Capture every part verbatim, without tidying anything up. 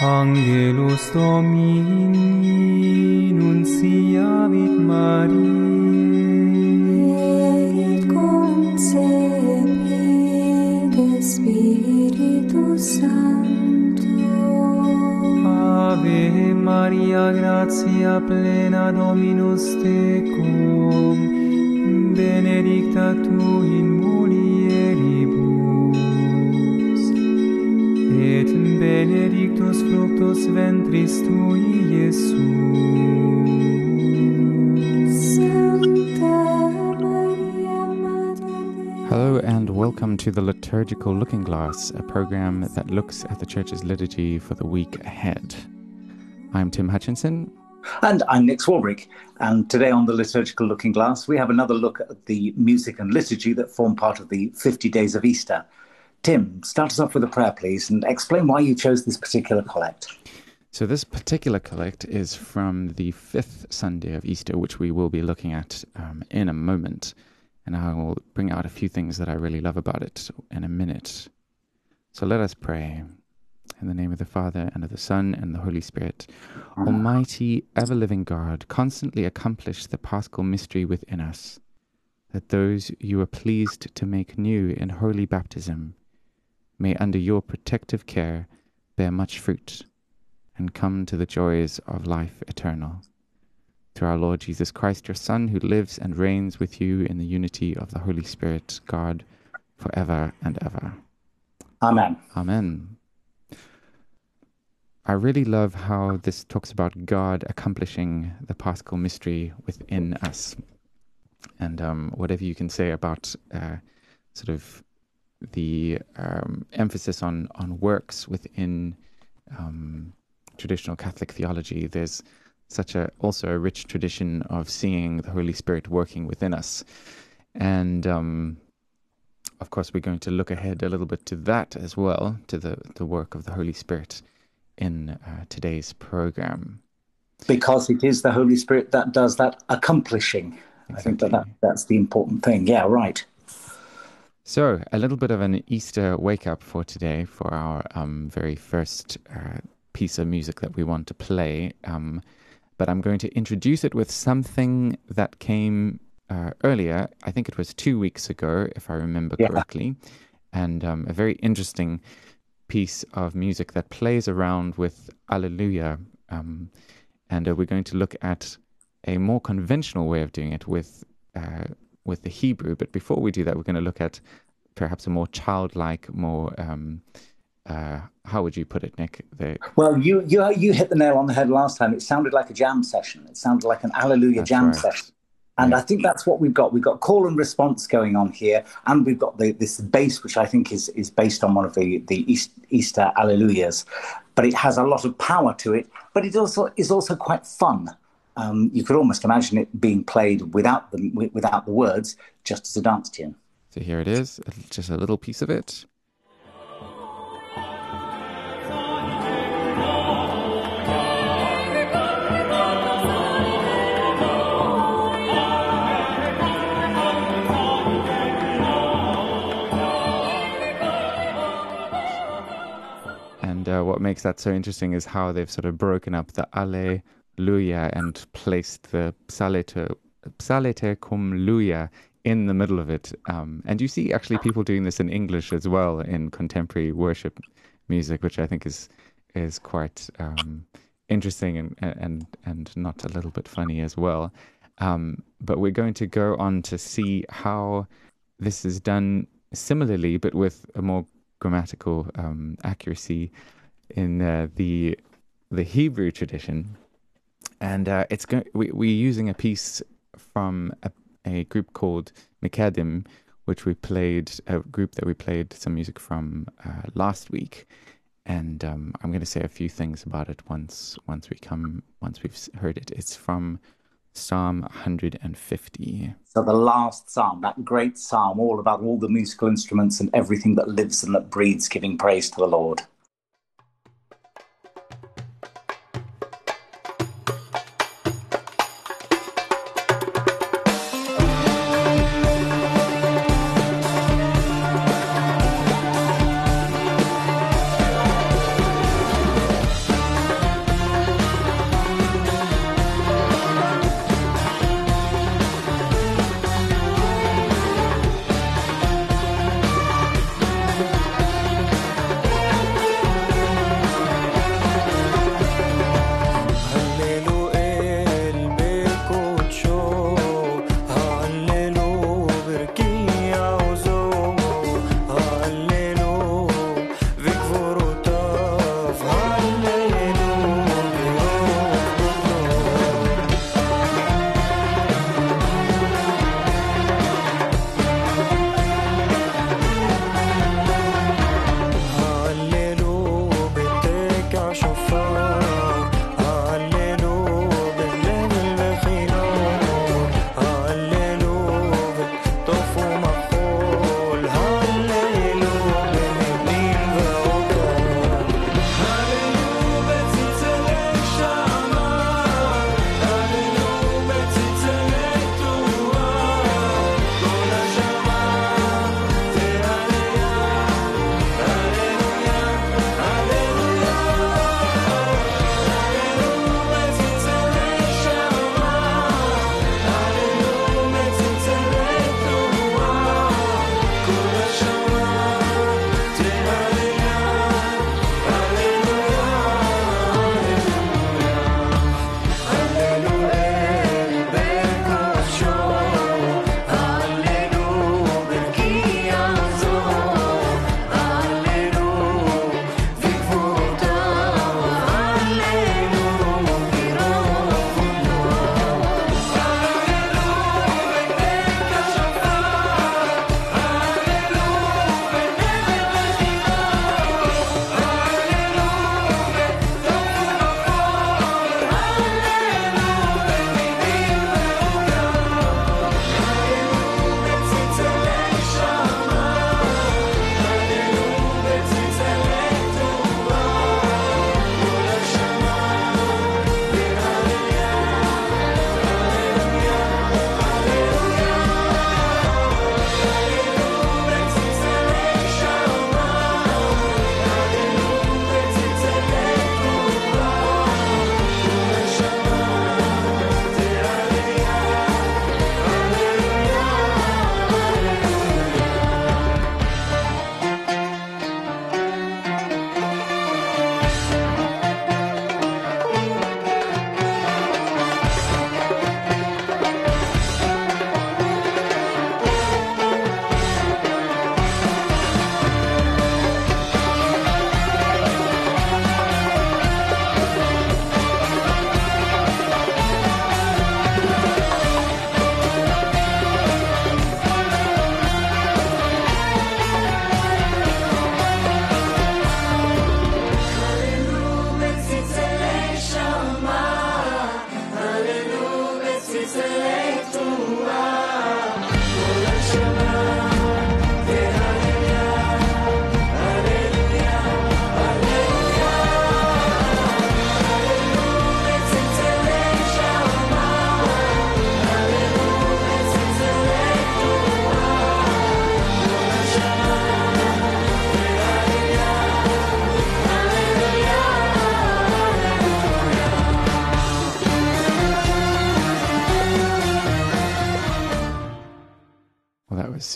Angelus Domini, nunciavit Mariae, et concepite Spiritus Sancto. Ave Maria, gratia plena Dominus tecum, benedicta tu in mulieribus, et benedictus fructus ventris tui, Iesus. Hello and welcome to The Liturgical Looking Glass, a program that looks at the Church's liturgy for the week ahead. I'm Tim Hutchinson. And I'm Nick Swarbrick, and today on The Liturgical Looking Glass we have another look at the music and liturgy that form part of the fifty Days of Easter. Tim, start us off with a prayer, please, and explain why you chose this particular collect. So this particular collect is from the fifth Sunday of Easter, which we will be looking at um, in a moment, and I will bring out a few things that I really love about it in a minute. So let us pray. In the name of the Father, and of the Son, and the Holy Spirit. Amen. Almighty, ever-living God, constantly accomplish the Paschal mystery within us, that those you are pleased to make new in holy baptism may under your protective care bear much fruit and come to the joys of life eternal. Through our Lord Jesus Christ, your Son, who lives and reigns with you in the unity of the Holy Spirit, God, forever and ever. Amen. Amen. I really love how this talks about God accomplishing the Paschal mystery within us. And um, whatever you can say about uh, sort of the um, emphasis on on works within um, traditional Catholic theology, there's such a also a rich tradition of seeing the Holy Spirit working within us. And um, of course, we're going to look ahead a little bit to that as well, to the, the work of the Holy Spirit in uh, today's program. Because it is the Holy Spirit that does that accomplishing. Exactly. I think that, that that's the important thing. Yeah, right. So a little bit of an Easter wake-up for today, for our um, very first uh, piece of music that we want to play. Um, but I'm going to introduce it with something that came uh, earlier. I think it was two weeks ago, if I remember yeah. correctly. And um, a very interesting piece of music that plays around with Alleluia. Um, and uh, we're going to look at a more conventional way of doing it with uh, with the Hebrew. But before we do that, we're going to look at perhaps a more childlike, more um, uh, how would you put it, Nick? The... Well, you you you hit the nail on the head last time. It sounded like a jam session. It sounded like an Alleluia that's jam right. session. And yeah. I think that's what we've got. We've got call and response going on here, and we've got the, this bass, which I think is is based on one of the the East, Easter Alleluias. But it has a lot of power to it. But it also is also quite fun. Um, you could almost imagine it being played without the, without the words, just as a dance tune. So here it is, just a little piece of it. And uh, what makes that so interesting is how they've sort of broken up the Alle... Luia and placed the Psaliter, Psaliter cum Luia in the middle of it. Um, and you see actually people doing this in English as well in contemporary worship music, which I think is is quite um, interesting and, and, and not a little bit funny as well. Um, but we're going to go on to see how this is done similarly, but with a more grammatical um, accuracy in uh, the the Hebrew tradition. And uh, it's go we, we're using a piece from a, a group called Miqedem, which we played, a group that we played some music from uh, last week. And um, I'm going to say a few things about it once once we come once we've heard it. It's from Psalm one hundred fifty. So the last psalm, that great psalm, all about all the musical instruments and everything that lives and that breathes, giving praise to the Lord.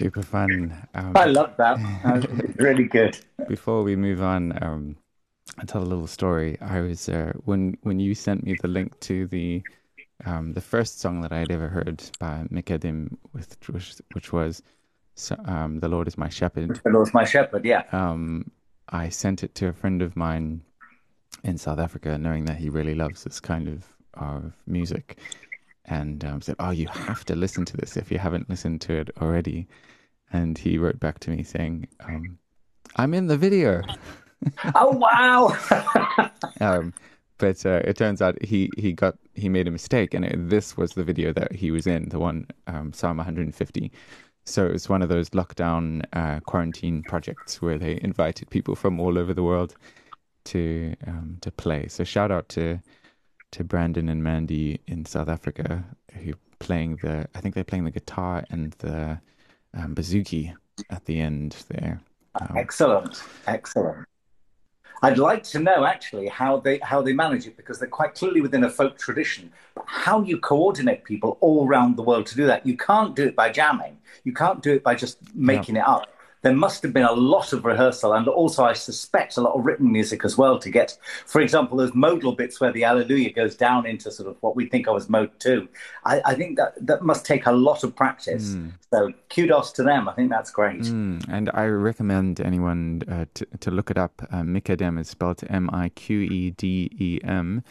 super fun. Um, I love that. It's really good. Before we move on, um, I'll tell a little story. I was uh, when when you sent me the link to the um, the first song that I had ever heard by Miqedem, with which, which was um, "The Lord is My Shepherd." The Lord is My Shepherd. Yeah. Um, I sent it to a friend of mine in South Africa, knowing that he really loves this kind of of music, and um, said, "Oh, you have to listen to this if you haven't listened to it already." And he wrote back to me saying, um, "I'm in the video." Oh wow! um, but uh, it turns out he he got he made a mistake, and it, this was the video that he was in, the one um, Psalm one hundred fifty. So it was one of those lockdown uh, quarantine projects where they invited people from all over the world to um, to play. So shout out to to Brandon and Mandy in South Africa, who playing the I think they're playing the guitar and the um, bouzouki at the end there. Um, excellent, excellent. I'd like to know actually how they how they manage it, because they're quite clearly within a folk tradition. But how you coordinate people all around the world to do that? You can't do it by jamming. You can't do it by just making no. it up. There must have been a lot of rehearsal, and also I suspect a lot of written music as well to get. For example, those modal bits where the Alleluia goes down into sort of what we think of as mode two. I, I think that, that must take a lot of practice. Mm. So kudos to them. I think that's great. Mm. And I recommend anyone uh, to, to look it up. Uh, Miqedem is spelled M I Q E D E M.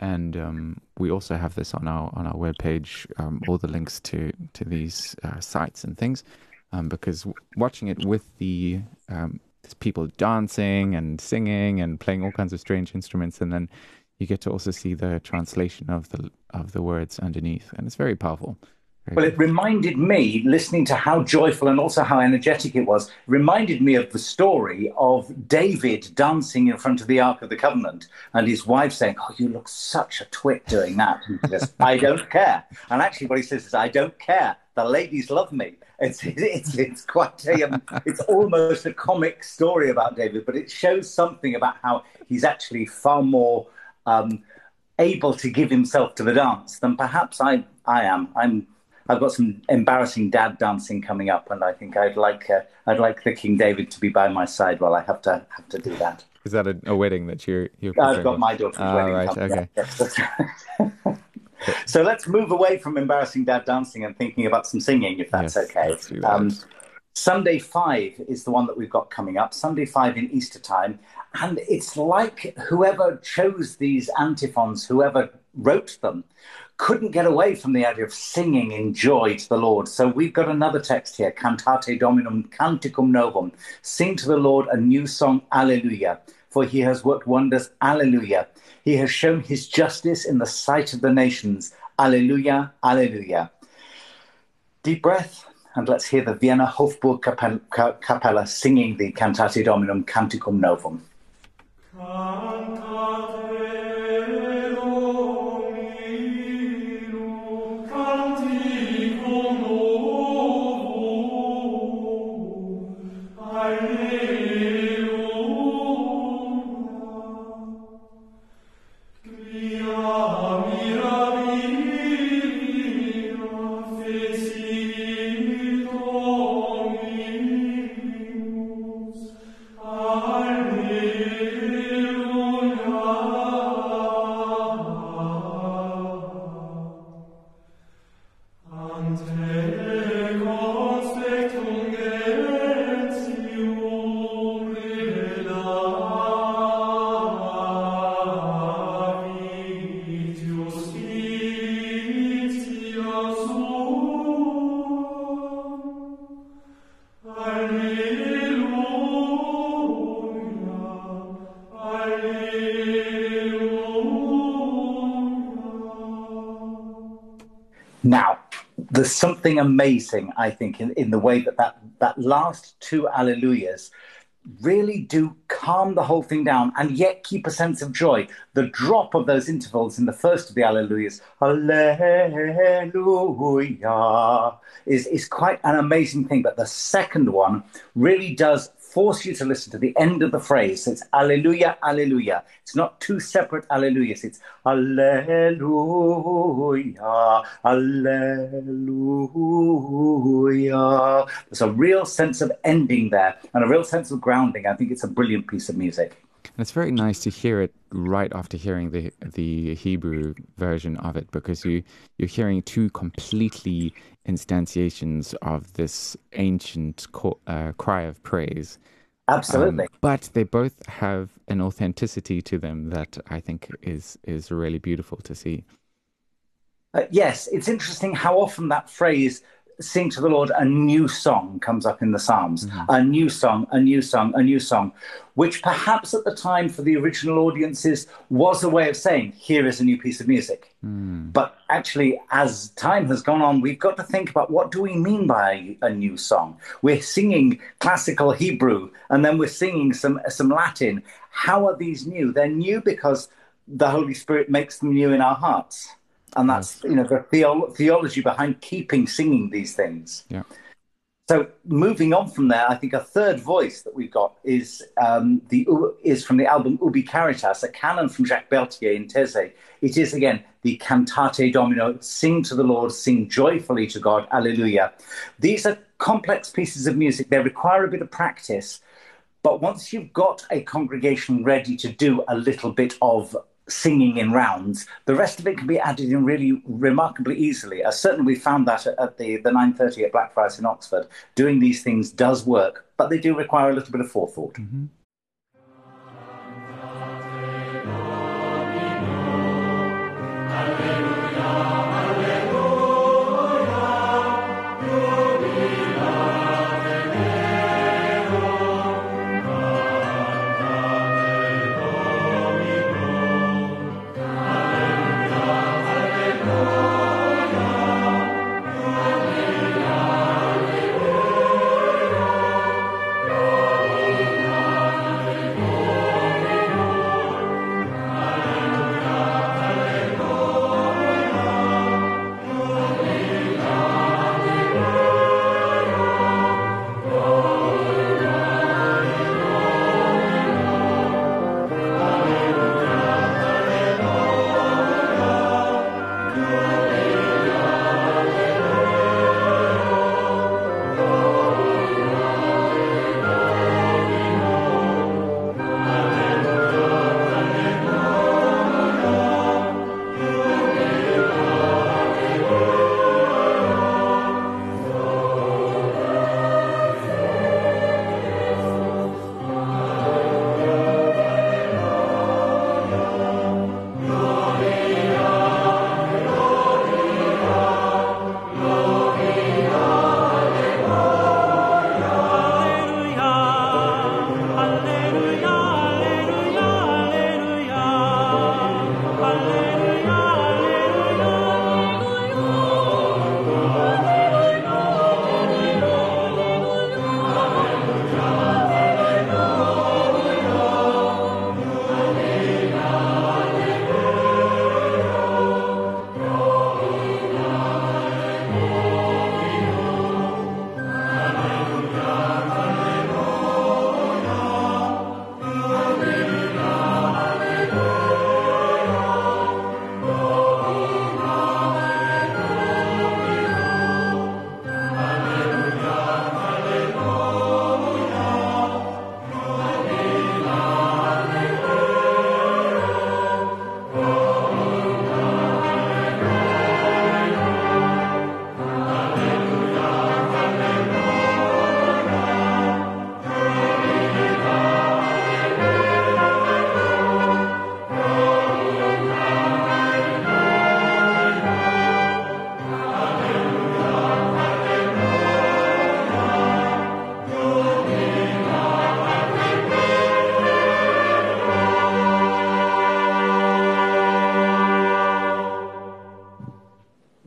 And um, we also have this on our on our webpage, um, all the links to, to these uh, sites and things. Um, because watching it with the um, people dancing and singing and playing all kinds of strange instruments, and then you get to also see the translation of the of the words underneath, and it's very powerful. Very well, good. It reminded me, listening to how joyful and also how energetic it was, reminded me of the story of David dancing in front of the Ark of the Covenant, and his wife saying, "Oh, you look such a twit doing that." He says, "I don't care." And actually what he says is, "I don't care. The ladies love me." It's it's it's quite a, um, it's almost a comic story about David, but it shows something about how he's actually far more um, able to give himself to the dance than perhaps I I am. I'm I've got some embarrassing dad dancing coming up, and I think I'd like uh, I'd like the King David to be by my side while I have to have to do that. Is that a, a wedding that you're? you're I've got my daughter's ah, wedding. Right, okay. Yes. So let's move away from embarrassing dad dancing and thinking about some singing, if that's yes, okay. Let's do that. Um, Sunday five is the one that we've got coming up, Sunday five in Easter time. And it's like whoever chose these antiphons, whoever wrote them, couldn't get away from the idea of singing in joy to the Lord. So we've got another text here, Cantate Dominum Canticum Novum, sing to the Lord a new song, Alleluia. For he has worked wonders, Alleluia. He has shown his justice in the sight of the nations, Alleluia, Alleluia. Deep breath, and let's hear the Vienna Hofburg Cappella singing the Cantate Dominum Canticum Novum. There's something amazing, I think, in, in the way that, that that last two Alleluias really do calm the whole thing down and yet keep a sense of joy. The drop of those intervals in the first of the Alleluias, Alleluia, is, is quite an amazing thing. But the second one really does force you to listen to the end of the phrase. So it's Alleluia, Alleluia. It's not two separate Alleluias. It's Alleluia, Alleluia. There's a real sense of ending there and a real sense of grounding. I think it's a brilliant piece of music. And it's very nice to hear it right after hearing the the Hebrew version of it, because you, you're hearing two completely instantiations of this ancient call, uh, cry of praise. Absolutely. Um, but they both have an authenticity to them that I think is, is really beautiful to see. Uh, yes, it's interesting how often that phrase, sing to the Lord a new song, comes up in the Psalms. Mm-hmm. A new song, a new song, a new song, which perhaps at the time for the original audiences was a way of saying, here is a new piece of music. Mm. But actually, as time has gone on, we've got to think about, what do we mean by a new song? We're singing classical Hebrew, and then we're singing some, some Latin. How are these new? They're new because the Holy Spirit makes them new in our hearts. And that's, you know, the theo- theology behind keeping singing these things. Yeah. So moving on from there, I think a third voice that we've got is um, the is from the album Ubi Caritas, a canon from Jacques Beltier in Tezé. It is, again, the Cantate Domino, sing to the Lord, sing joyfully to God, Alleluia. These are complex pieces of music. They require a bit of practice. But once you've got a congregation ready to do a little bit of singing in rounds, the rest of it can be added in really remarkably easily. Uh, certainly we found that at, at the, the nine thirty at Blackfriars in Oxford. Doing these things does work, but they do require a little bit of forethought. Mm-hmm.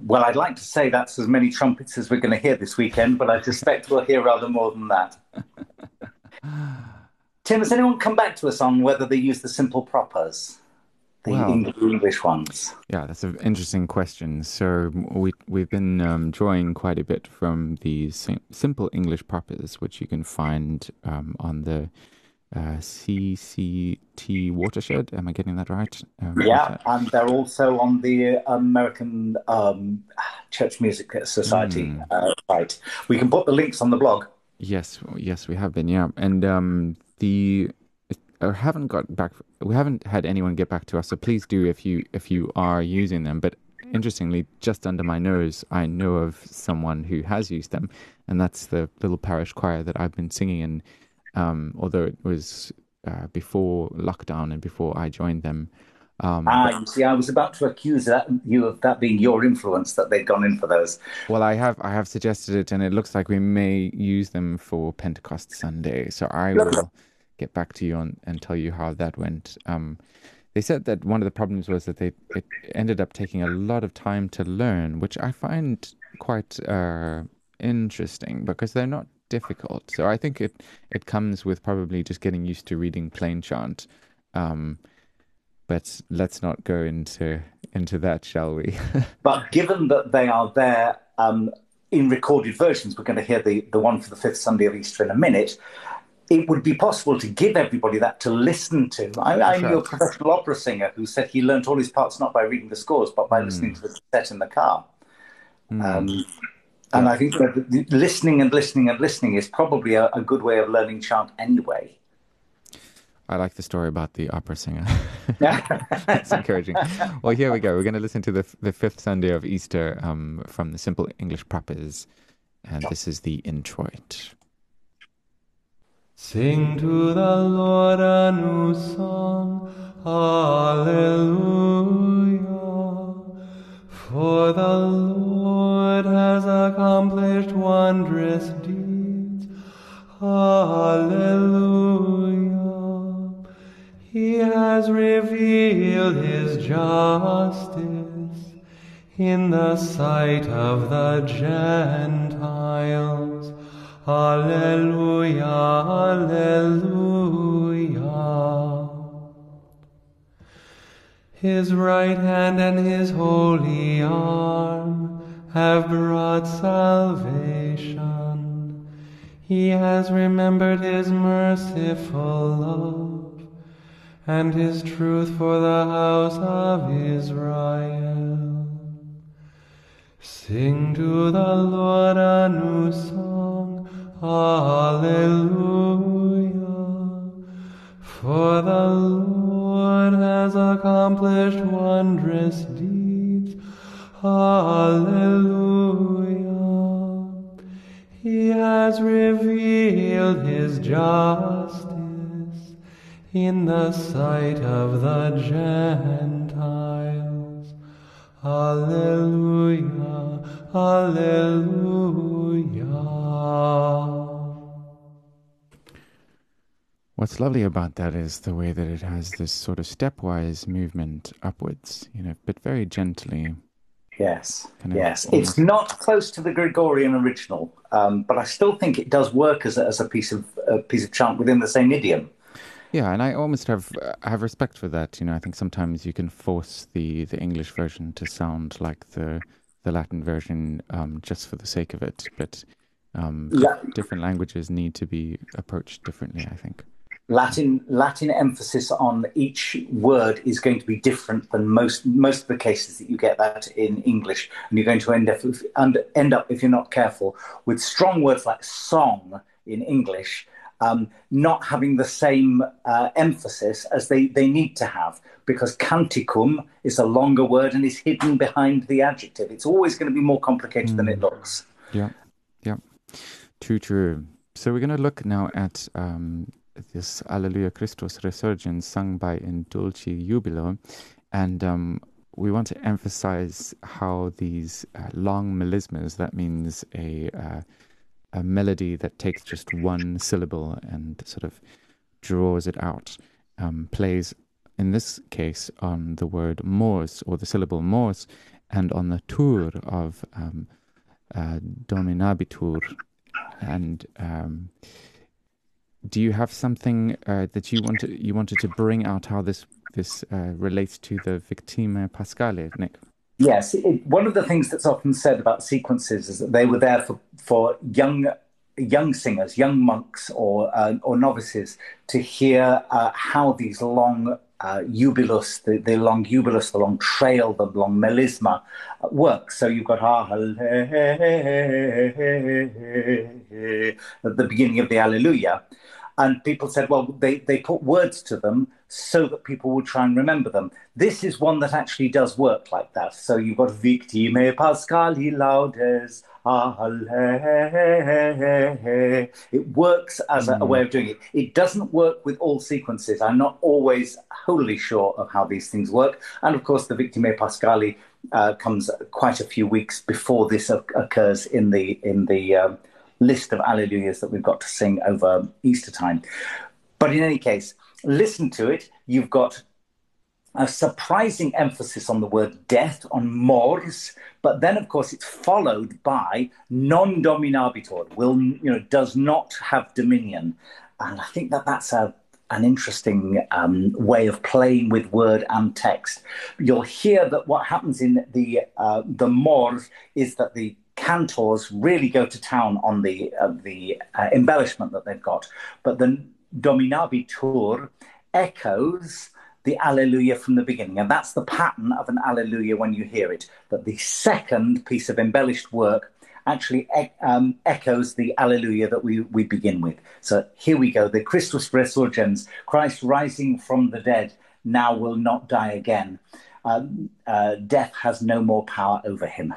Well, I'd like to say that's as many trumpets as we're going to hear this weekend, but I suspect we'll hear rather more than that. Tim, has anyone come back to us on whether they use the simple propers? Wow. English ones. Yeah, that's an interesting question. So we, we've been um, drawing quite a bit from the sim- Simple English Propers, which you can find um, on the uh, C C T Watershed. Am I getting that right? Um, yeah, and they're also on the American um, Church Music Society mm. uh, site. We can put the links on the blog. Yes, yes, we have been, yeah. And um, the... Or haven't got back. We haven't had anyone get back to us. So please do if you if you are using them. But interestingly, just under my nose, I know of someone who has used them, and that's the little parish choir that I've been singing in. Um, although it was uh, before lockdown and before I joined them. Um, ah, but, you see, I was about to accuse that, you of that being your influence, that they'd gone in for those. Well, I have I have suggested it, and it looks like we may use them for Pentecost Sunday. So I Look. will. get back to you on, and tell you how that went. Um, they said that one of the problems was that they it ended up taking a lot of time to learn, which I find quite uh, interesting because they're not difficult. So I think it, it comes with probably just getting used to reading plain chant. Um, but let's not go into into that, shall we? But given that they are there um, in recorded versions, we're going to hear the, the one for the fifth Sunday of Easter in a minute. It would be possible to give everybody that to listen to. I, I knew a professional opera singer who said he learnt all his parts not by reading the scores, but by mm. listening to the set in the car. Mm. Um, yeah. And I think that listening and listening and listening is probably a, a good way of learning chant anyway. I like the story about the opera singer. That's encouraging. Well, here we go. We're going to listen to the, the fifth Sunday of Easter um, from the Simple English Propers. And this is the introit. Sing to the Lord a new song, Alleluia. For the Lord has accomplished wondrous deeds, Alleluia. He has revealed his justice in the sight of the Gentiles. Alleluia, Alleluia. His right hand and his holy arm have brought salvation. He has remembered his merciful love and his truth for the house of Israel. Sing to the Lord a new song, Alleluia. For the Lord has accomplished wondrous deeds, Alleluia. He has revealed his justice in the sight of the Gentiles, Alleluia, Alleluia. What's lovely about that is the way that it has this sort of stepwise movement upwards, you know, but very gently. Yes, kind of yes. Almost... It's not close to the Gregorian original, um, but I still think it does work as a, as a piece of a piece of chant within the same idiom. Yeah, and I almost have I have respect for that. You know, I think sometimes you can force the, the English version to sound like the the Latin version um, just for the sake of it, but um, yeah. different languages need to be approached differently, I think. Latin Latin emphasis on each word is going to be different than most most of the cases that you get that in English, and you're going to end up end up if you're not careful with strong words like song in English um, not having the same uh, emphasis as they, they need to have, because canticum is a longer word and is hidden behind the adjective. It's always going to be more complicated mm. than it looks. Yeah, yeah, too true. So we're going to look now at. Um, This Alleluia Christus Resurgens sung by In Dulce Jubilo, and um, we want to emphasize how these uh, long melismas, that means a uh, a melody that takes just one syllable and sort of draws it out, um, plays in this case on the word mors, or the syllable mors, and on the tur of um, uh, dominabitur, and um, do you have something uh, that you wanted you wanted to bring out how this this uh, relates to the Victime Pascale, Nick? Yes. It, one of the things that's often said about sequences is that they were there for, for young young singers, young monks or uh, or novices to hear uh, how these long uh, jubilus, the, the long jubilus, the long trail, the long melisma uh, works. So you've got ah, at the beginning of the Alleluia. And people said, well, they, they put words to them so that people will try and remember them. This is one that actually does work like that. So you've got Victime Pascali Laudes. It works as a, a way of doing it. It doesn't work with all sequences. I'm not always wholly sure of how these things work. And of course, the Victime Pascali uh, comes quite a few weeks before this occurs in the in the. Um, list of Alleluias that we've got to sing over Easter time. But in any case, listen to it. You've got a surprising emphasis on the word death, on mors, but then, of course, it's followed by non dominabitur, will, you know, does not have dominion. And I think that that's a an interesting um, way of playing with word and text. You'll hear that what happens in the uh, the mors is that the cantors really go to town on the uh, the uh, embellishment that they've got, but the dominabitur echoes the Alleluia from the beginning, and that's the pattern of an Alleluia when you hear it. That the second piece of embellished work actually e- um, echoes the Alleluia that we we begin with. So here we go: the Christus resurgens, Christ rising from the dead, now will not die again. Um, uh, death has no more power over him.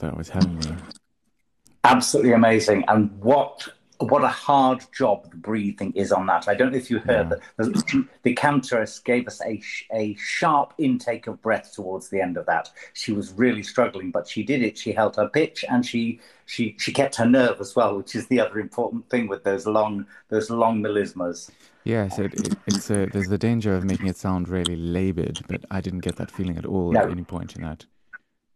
That was heavenly. Absolutely amazing. And what what a hard job the breathing is on that. I don't know if you heard yeah. that the, the cantoress gave us a, a sharp intake of breath towards the end of that. She was really struggling, but she did it. She held her pitch and she she she kept her nerve as well, which is the other important thing with those long those long melismas. Yes, it, it, it's a, there's the danger of making it sound really laboured, but I didn't get that feeling at all no. at any point in that.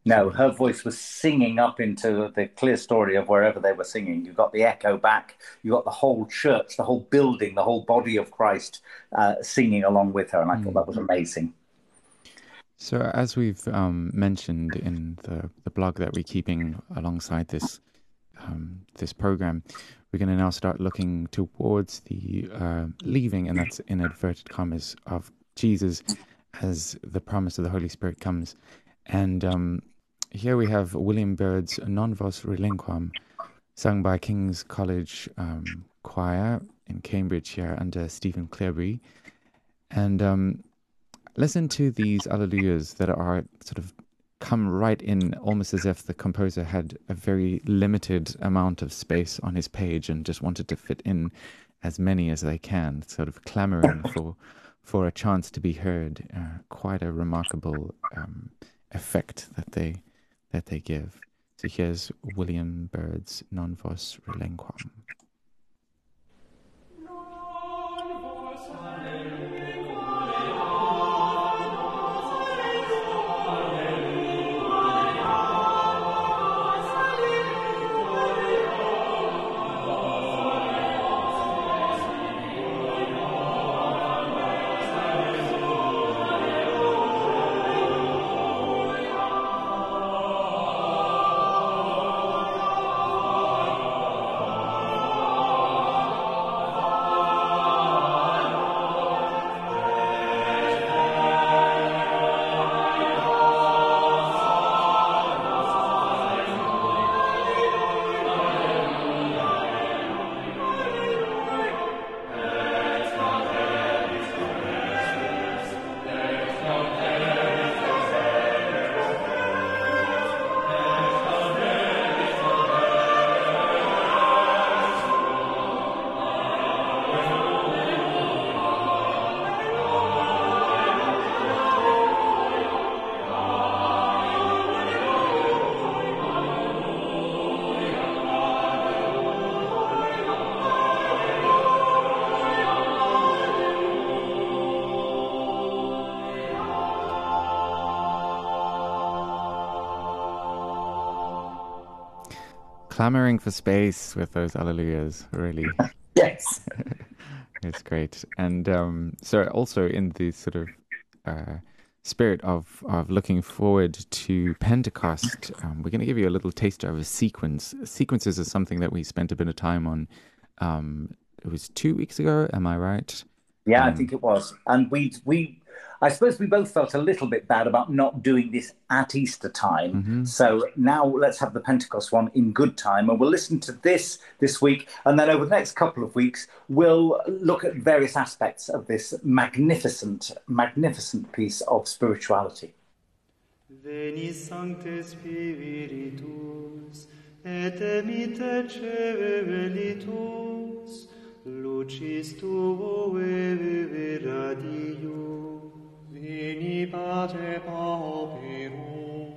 No, her voice was singing up into the clear story of wherever they were singing. You got the echo back. You got the whole church, the whole building, the whole body of Christ uh, singing along with her. And I mm. thought that was amazing. So as we've um, mentioned in the, the blog that we're keeping alongside this, um, this program, we're going to now start looking towards the uh, leaving, and that's in inverted commas, of Jesus as the promise of the Holy Spirit comes. And um, here we have William Byrd's Non Vos Relinquam, sung by King's College um, Choir in Cambridge here under Stephen Cleary. And um, listen to these alleluias that are sort of come right in, almost as if the composer had a very limited amount of space on his page and just wanted to fit in as many as they can, sort of clamoring for, for a chance to be heard. Uh, quite a remarkable um effect that they that they give. So here's William Byrd's Non Vos Relinquam. Clamoring for space with those alleluias, really. Yes. It's great. And um, so also in the sort of uh, spirit of, of looking forward to Pentecost, um, we're going to give you a little taster of a sequence. Sequences are something that we spent a bit of time on. Um, it was two weeks ago, am I right? Yeah, um, I think it was. And we we... I suppose we both felt a little bit bad about not doing this at Easter time. Mm-hmm. So now let's have the Pentecost one in good time. And we'll listen to this this week. And then over the next couple of weeks, we'll look at various aspects of this magnificent, magnificent piece of spirituality. Veni Sancte Spiritus, et emite Cevelitus, lucis tuoe radium. Veni pate pauperum,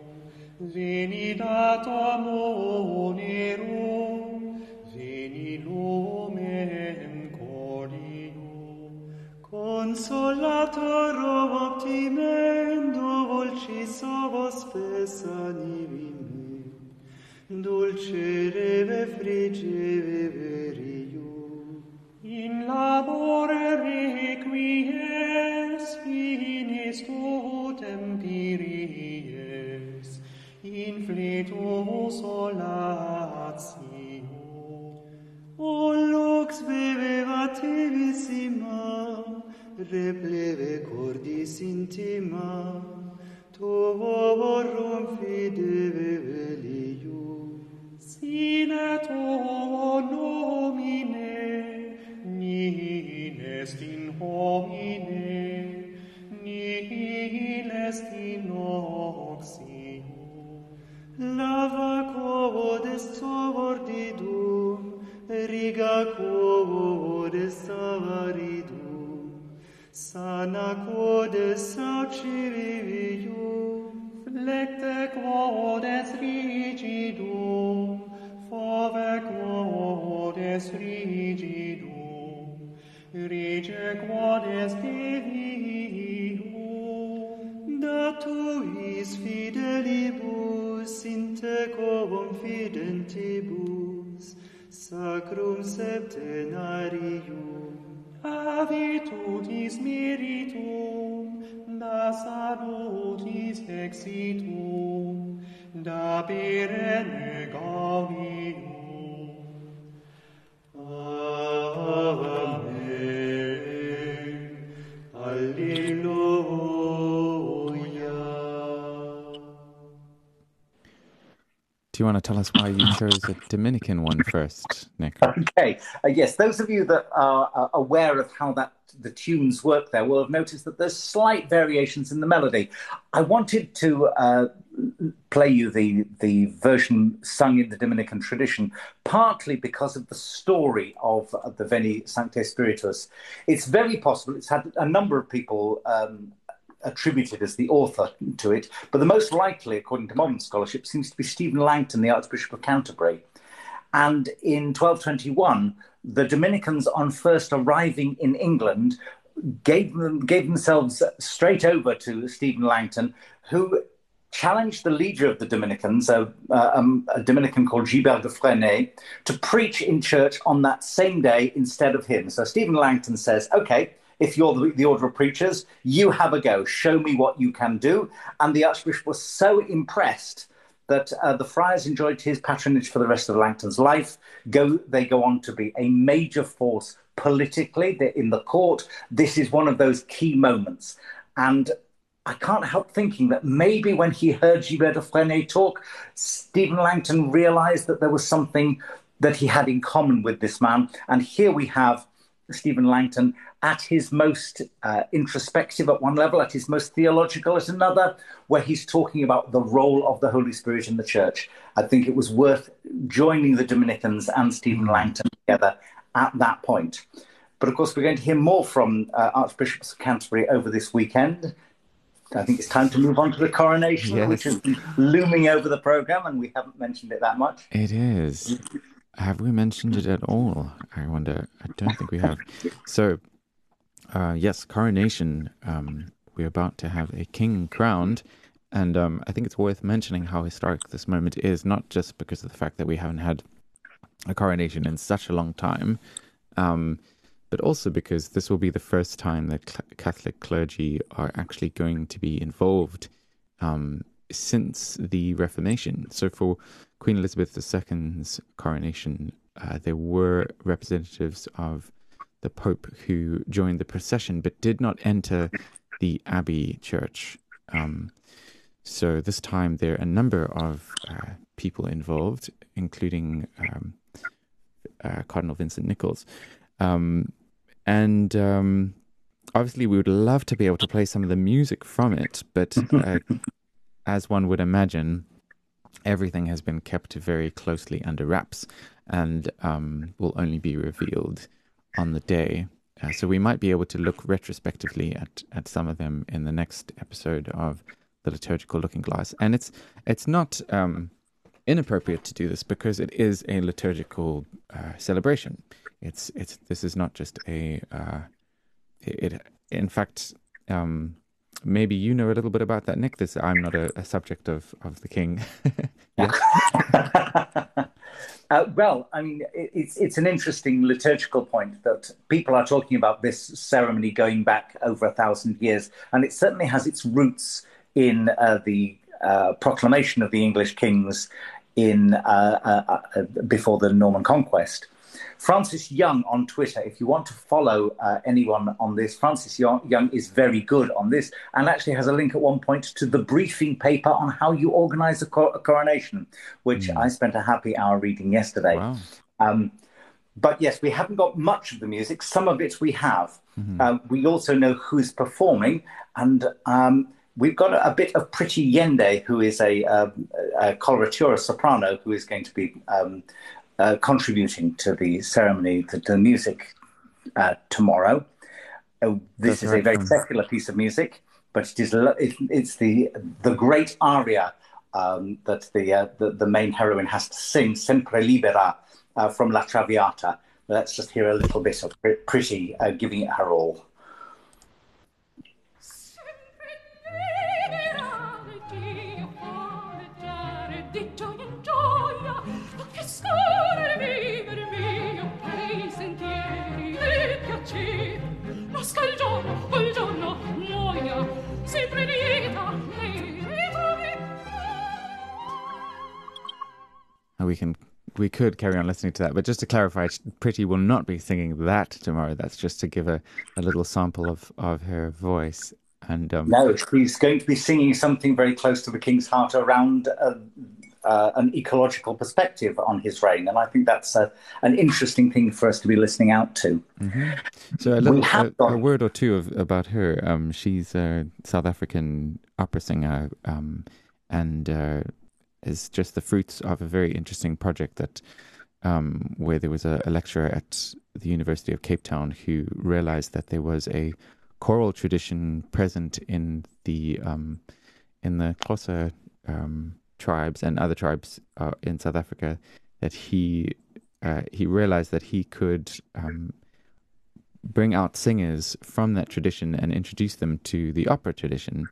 veni datum onerum, veni lumen cordium. Consolator optimendo volcis vos animi mei, dulcere frigere verium, in labore requies, totem piries, infletum solatio. O lux vivevate vissima, repleve cordis intima, tuvo vorum fide veveliu, sine tuo nomine, nihil est in homine, nihil est in oxio. Lava quod est subordidum, riga acorde saridu, san acorde sarciriu, flecte quodes rigidum, fove quodes rigidum, rige quodes devium, datuis fidelibus in te confidentibus, sacrum septenarium, avitutis meritum, da salutis exitum, da perenne gaudium. Amen. Alleluia. Do you want to tell us why you chose the Dominican one first, Nick? Okay. Uh, yes, those of you that are uh, aware of how that the tunes work there will have noticed that there's slight variations in the melody. I wanted to uh, play you the, the version sung in the Dominican tradition, partly because of the story of uh, the Veni Sancte Spiritus. It's very possible, it's had a number of people um, attributed as the author to it, but the most likely, according to modern scholarship, seems to be Stephen Langton, the Archbishop of Canterbury. And in twelve twenty-one, the Dominicans, on first arriving in England, gave, them, gave themselves straight over to Stephen Langton, who challenged the leader of the Dominicans, a, a, a Dominican called Gilbert de Frenet, to preach in church on that same day instead of him. So Stephen Langton says, OK, if you're the, the order of preachers, you have a go. Show me what you can do. And the Archbishop was so impressed that uh, the friars enjoyed his patronage for the rest of Langton's life. Go, they go on to be a major force politically. They're in the court. This is one of those key moments. And I can't help thinking that maybe when he heard Gilbert de Frenet talk, Stephen Langton realised that there was something that he had in common with this man. And here we have Stephen Langton at his most uh, introspective at one level, at his most theological at another, where he's talking about the role of the Holy Spirit in the church. I think it was worth joining the Dominicans and Stephen Langton together at that point. But of course, we're going to hear more from uh, Archbishops of Canterbury over this weekend. I think it's time to move on to the coronation, yes, which is looming over the programme, and we haven't mentioned it that much. It is. Have we mentioned it at all? I wonder. I don't think we have. So, uh, yes, coronation. Um, we're about to have a king crowned. And um, I think it's worth mentioning how historic this moment is, not just because of the fact that we haven't had a coronation in such a long time, um, but also because this will be the first time that cl- Catholic clergy are actually going to be involved um, since the Reformation. So for Queen Elizabeth the Second's coronation, uh, there were representatives of the Pope who joined the procession but did not enter the Abbey Church. Um, so this time there are a number of uh, people involved, including um, uh, Cardinal Vincent Nichols. Um, and um, obviously we would love to be able to play some of the music from it, but uh, as one would imagine, everything has been kept very closely under wraps and um, will only be revealed on the day. Uh, so we might be able to look retrospectively at, at some of them in the next episode of The Liturgical Looking Glass. And it's it's not um, inappropriate to do this because it is a liturgical uh, celebration. It's it's this is not just a... Uh, it, it in fact... Um, Maybe you know a little bit about that, Nick. This I'm not a, a subject of, of the king. uh, well, I mean, it, it's it's an interesting liturgical point that people are talking about this ceremony going back over a thousand years, and it certainly has its roots in uh, the uh, proclamation of the English kings in uh, uh, uh, before the Norman conquest. Francis Young on Twitter, if you want to follow uh, anyone on this, Francis Young is very good on this and actually has a link at one point to the briefing paper on how you organise a, cor- a coronation, which mm. I spent a happy hour reading yesterday. Wow. Um, but yes, we haven't got much of the music. Some of it we have. Mm-hmm. Uh, we also know who's performing, and um, we've got a, a bit of Pretty Yende, who is a, a, a coloratura soprano who is going to be... Um, uh, contributing to the ceremony, to, to the music uh, tomorrow. Uh, this That's is right. a very secular piece of music, but it is it, it's the the great aria um, that the, uh, the the main heroine has to sing, Sempre Libera, uh, from La Traviata. Let's just hear a little bit of Pretty uh, giving it her all. And we can we could carry on listening to that, but just to clarify, Pretty will not be singing that tomorrow. That's just to give a, a little sample of, of her voice. And um, no, she's going to be singing something very close to the King's heart around uh, uh, an ecological perspective on his reign, and I think that's a, an interesting thing for us to be listening out to. Mm-hmm. So a, little, a, got... a word or two of, about her. Um, she's a South African opera singer, um, and uh, is just the fruits of a very interesting project that um, where there was a, a lecturer at the University of Cape Town who realized that there was a choral tradition present in the um, in the Xhosa um, tribes and other tribes uh, in South Africa, that he uh, he realized that he could um, bring out singers from that tradition and introduce them to the opera tradition.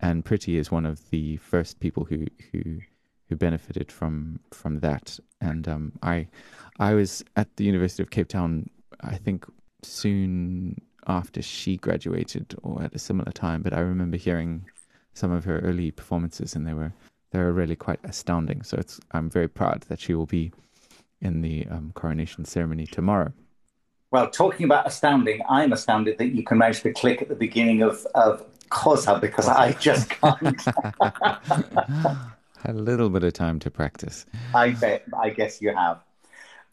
And Pretty is one of the first people who who, who benefited from from that. And um, I I was at the University of Cape Town, I think soon after she graduated, or at a similar time, but I remember hearing some of her early performances, and they were they were really quite astounding. So it's I'm very proud that she will be in the um, coronation ceremony tomorrow. Well, talking about astounding, I'm astounded that you can manage to click at the beginning of, of Xhosa, because I just can't. Had a little bit of time to practice. I bet, I guess you have.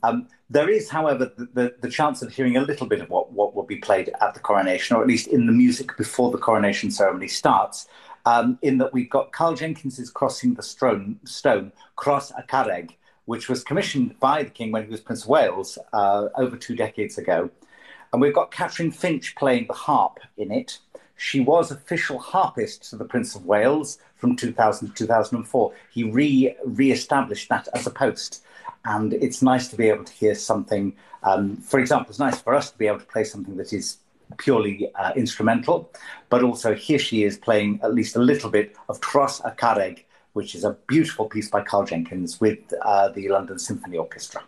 Um, there is, however, the, the, the chance of hearing a little bit of what, what will be played at the coronation, or at least in the music before the coronation ceremony starts, um, in that we've got Carl Jenkins's Crossing the Stone, Stone Tros y Careg, which was commissioned by the King when he was Prince of Wales uh, over two decades ago. And we've got Catherine Finch playing the harp in it. She was official harpist to the Prince of Wales from two thousand to two thousand four. He re- re-established that as a post. And it's nice to be able to hear something. Um, for example, it's nice for us to be able to play something that is purely uh, instrumental, but also here she is playing at least a little bit of Tros y Careg, which is a beautiful piece by Carl Jenkins with uh, the London Symphony Orchestra.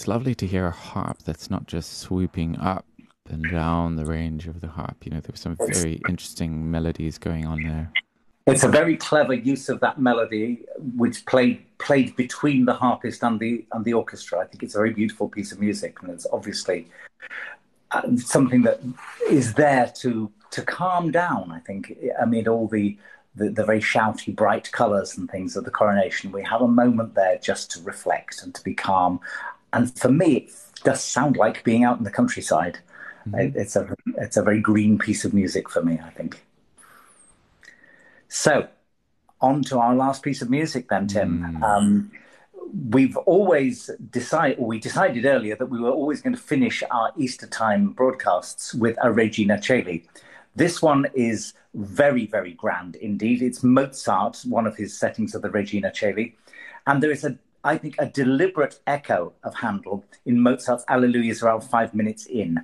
it's lovely to hear a harp that's not just swooping up and down the range of the harp. You know, there were some very interesting melodies going on there. It's a very clever use of that melody, which played played between the harpist and the and the orchestra. I think it's a very beautiful piece of music, and it's obviously something that is there to to calm down. I think amid all the the, the very shouty, bright colours and things of the coronation, we have a moment there just to reflect and to be calm. And for me, it does sound like being out in the countryside. Mm-hmm. It's a it's a very green piece of music for me, I think. So, on to our last piece of music then, Tim. Mm. Um, we've always decided, or we decided earlier, that we were always going to finish our Easter time broadcasts with a Regina Celi. This one is very, very grand indeed. It's Mozart, one of his settings of the Regina Celi. And there is, a, I think, a deliberate echo of Handel in Mozart's Alleluias around five minutes in.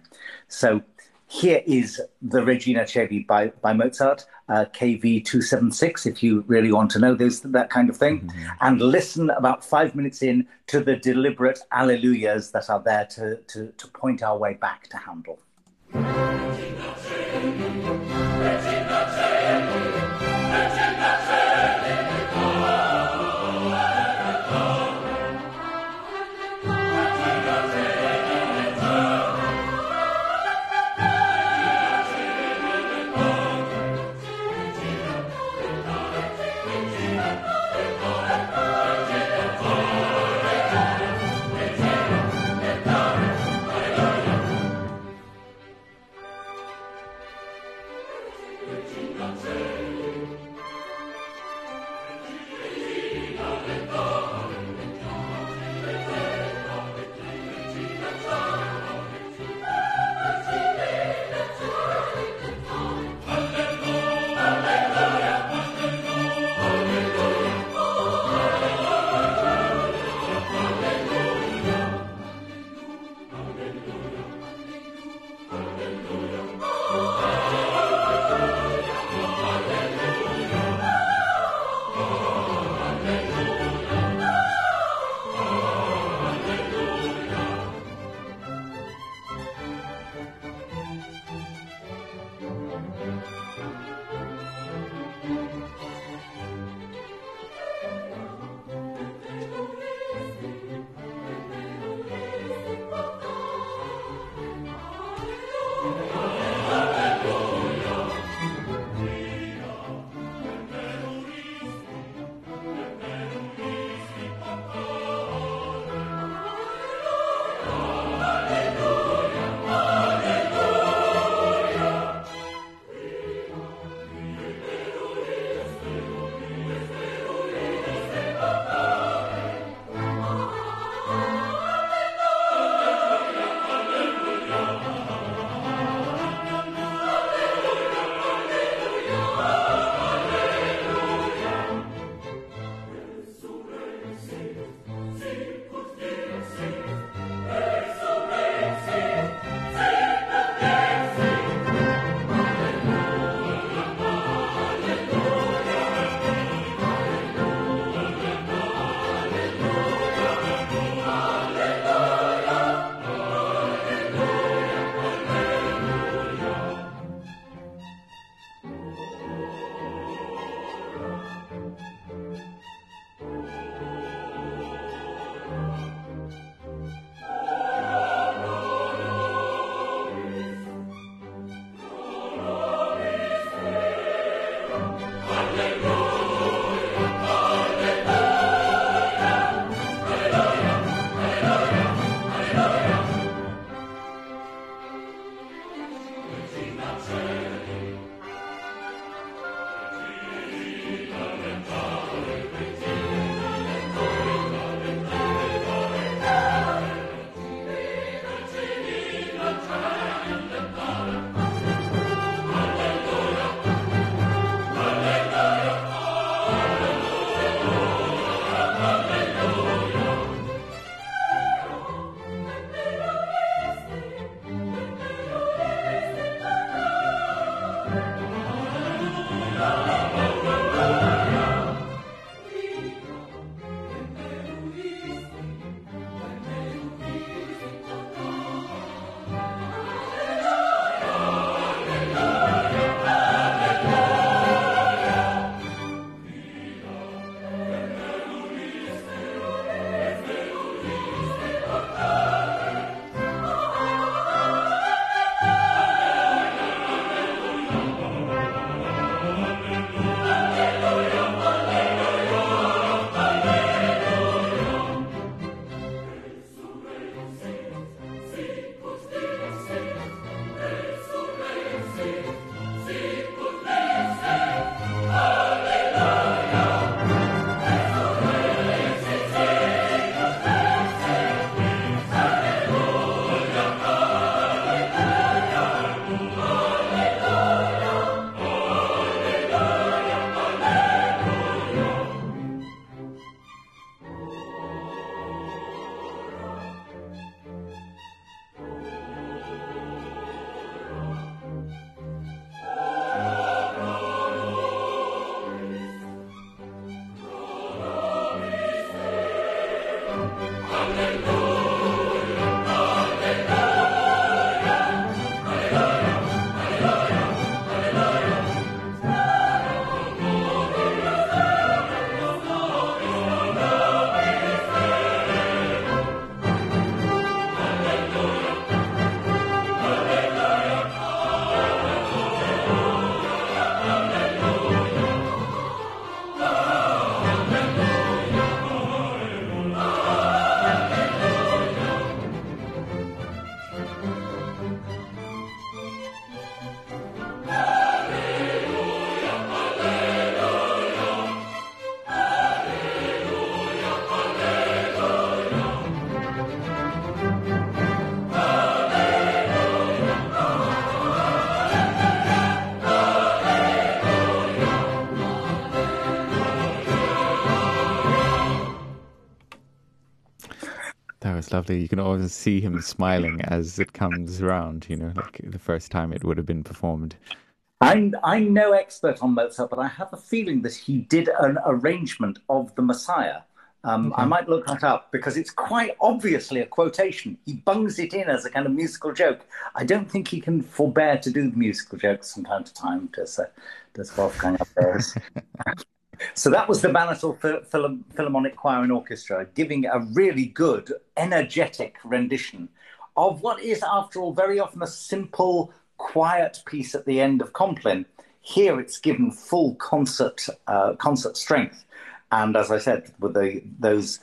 So, here is the Regina Celi by, by Mozart, uh, K V two seven six, if you really want to know this, that kind of thing. Mm-hmm. And listen about five minutes in to the deliberate alleluias that are there to, to, to point our way back to Handel. Regina Celi, Regina Celi, Regina Celi. That was lovely. You can always see him smiling as it comes around, you know, like the first time it would have been performed. I'm, I'm no expert on Mozart, but I have a feeling that he did an arrangement of the Messiah. Um, okay. I might look that up because it's quite obviously a quotation. He bungs it in as a kind of musical joke. I don't think he can forbear to do the musical jokes from time to time. Does, uh, does Wolfgang up there? So that was the Bannatyl Phil- Philharmonic Choir and Orchestra giving a really good, energetic rendition of what is, after all, very often a simple, quiet piece at the end of Compline. Here it's given full concert uh, concert strength. And as I said, with the, those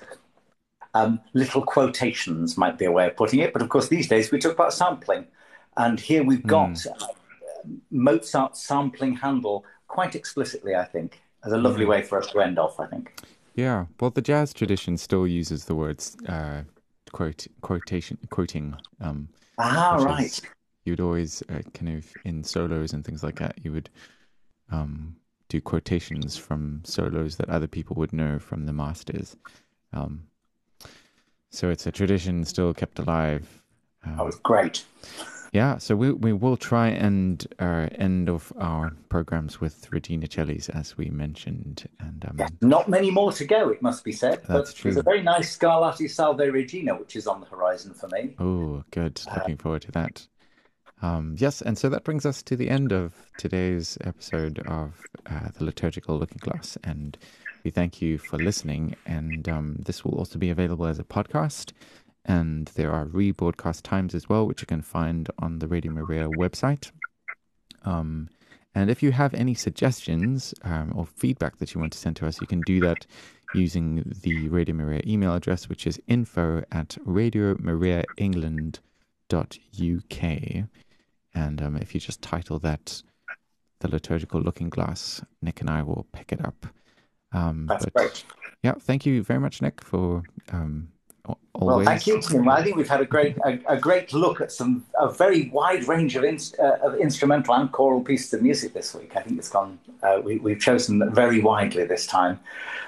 um, little quotations might be a way of putting it. But of course, these days we talk about sampling. And here we've got mm. uh, Mozart sampling Handel quite explicitly, I think. As a lovely way for us to end off, I think. Yeah, well, the jazz tradition still uses the words uh, quote, quotation, quoting. Um, ah, right. Is, you'd always uh, kind of in solos and things like that. You would um, do quotations from solos that other people would know from the masters. Um, so it's a tradition still kept alive. Um, oh, it's great. Yeah, so we we will try and uh, end off our programs with Regina Celi's, as we mentioned, and um, yeah, not many more to go, it must be said. That's but true. There's a very nice Scarlatti Salve Regina, which is on the horizon for me. Oh, good! Looking uh, forward to that. Um, yes, and so that brings us to the end of today's episode of uh, the Liturgical Looking Glass, and we thank you for listening. And um, this will also be available as a podcast. And there are rebroadcast times as well, which you can find on the Radio Maria website. Um, and if you have any suggestions um, or feedback that you want to send to us, you can do that using the Radio Maria email address, which is info at radio maria england dot u k. And um, if you just title that The Liturgical Looking Glass, Nick and I will pick it up. Um, That's but, great. Yeah, thank you very much, Nick, for... Um, Always. Well, thank you, Tim. I think we've had a great a, a great look at some a very wide range of, in, uh, of instrumental and choral pieces of music this week. I think it's gone. Uh, we, we've chosen very widely this time,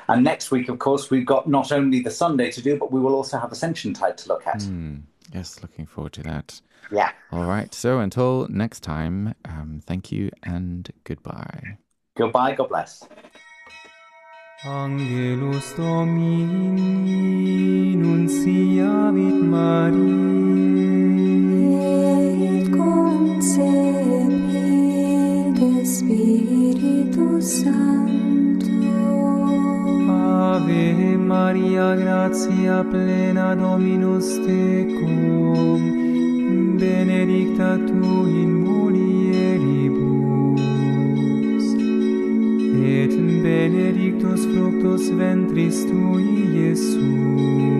and next week, of course, we've got not only the Sunday to do, but we will also have Ascension Tide to look at. Mm, yes, looking forward to that. Yeah. All right. So until next time, um, thank you and goodbye. Goodbye. God bless. Angelus Domini nunciavit Mariae et concepit de Spiritus Sancto. Ave Maria, gratia plena, Dominus tecum, benedicta tu in mulieribus, et benedictus fructus ventris tui, Iesus.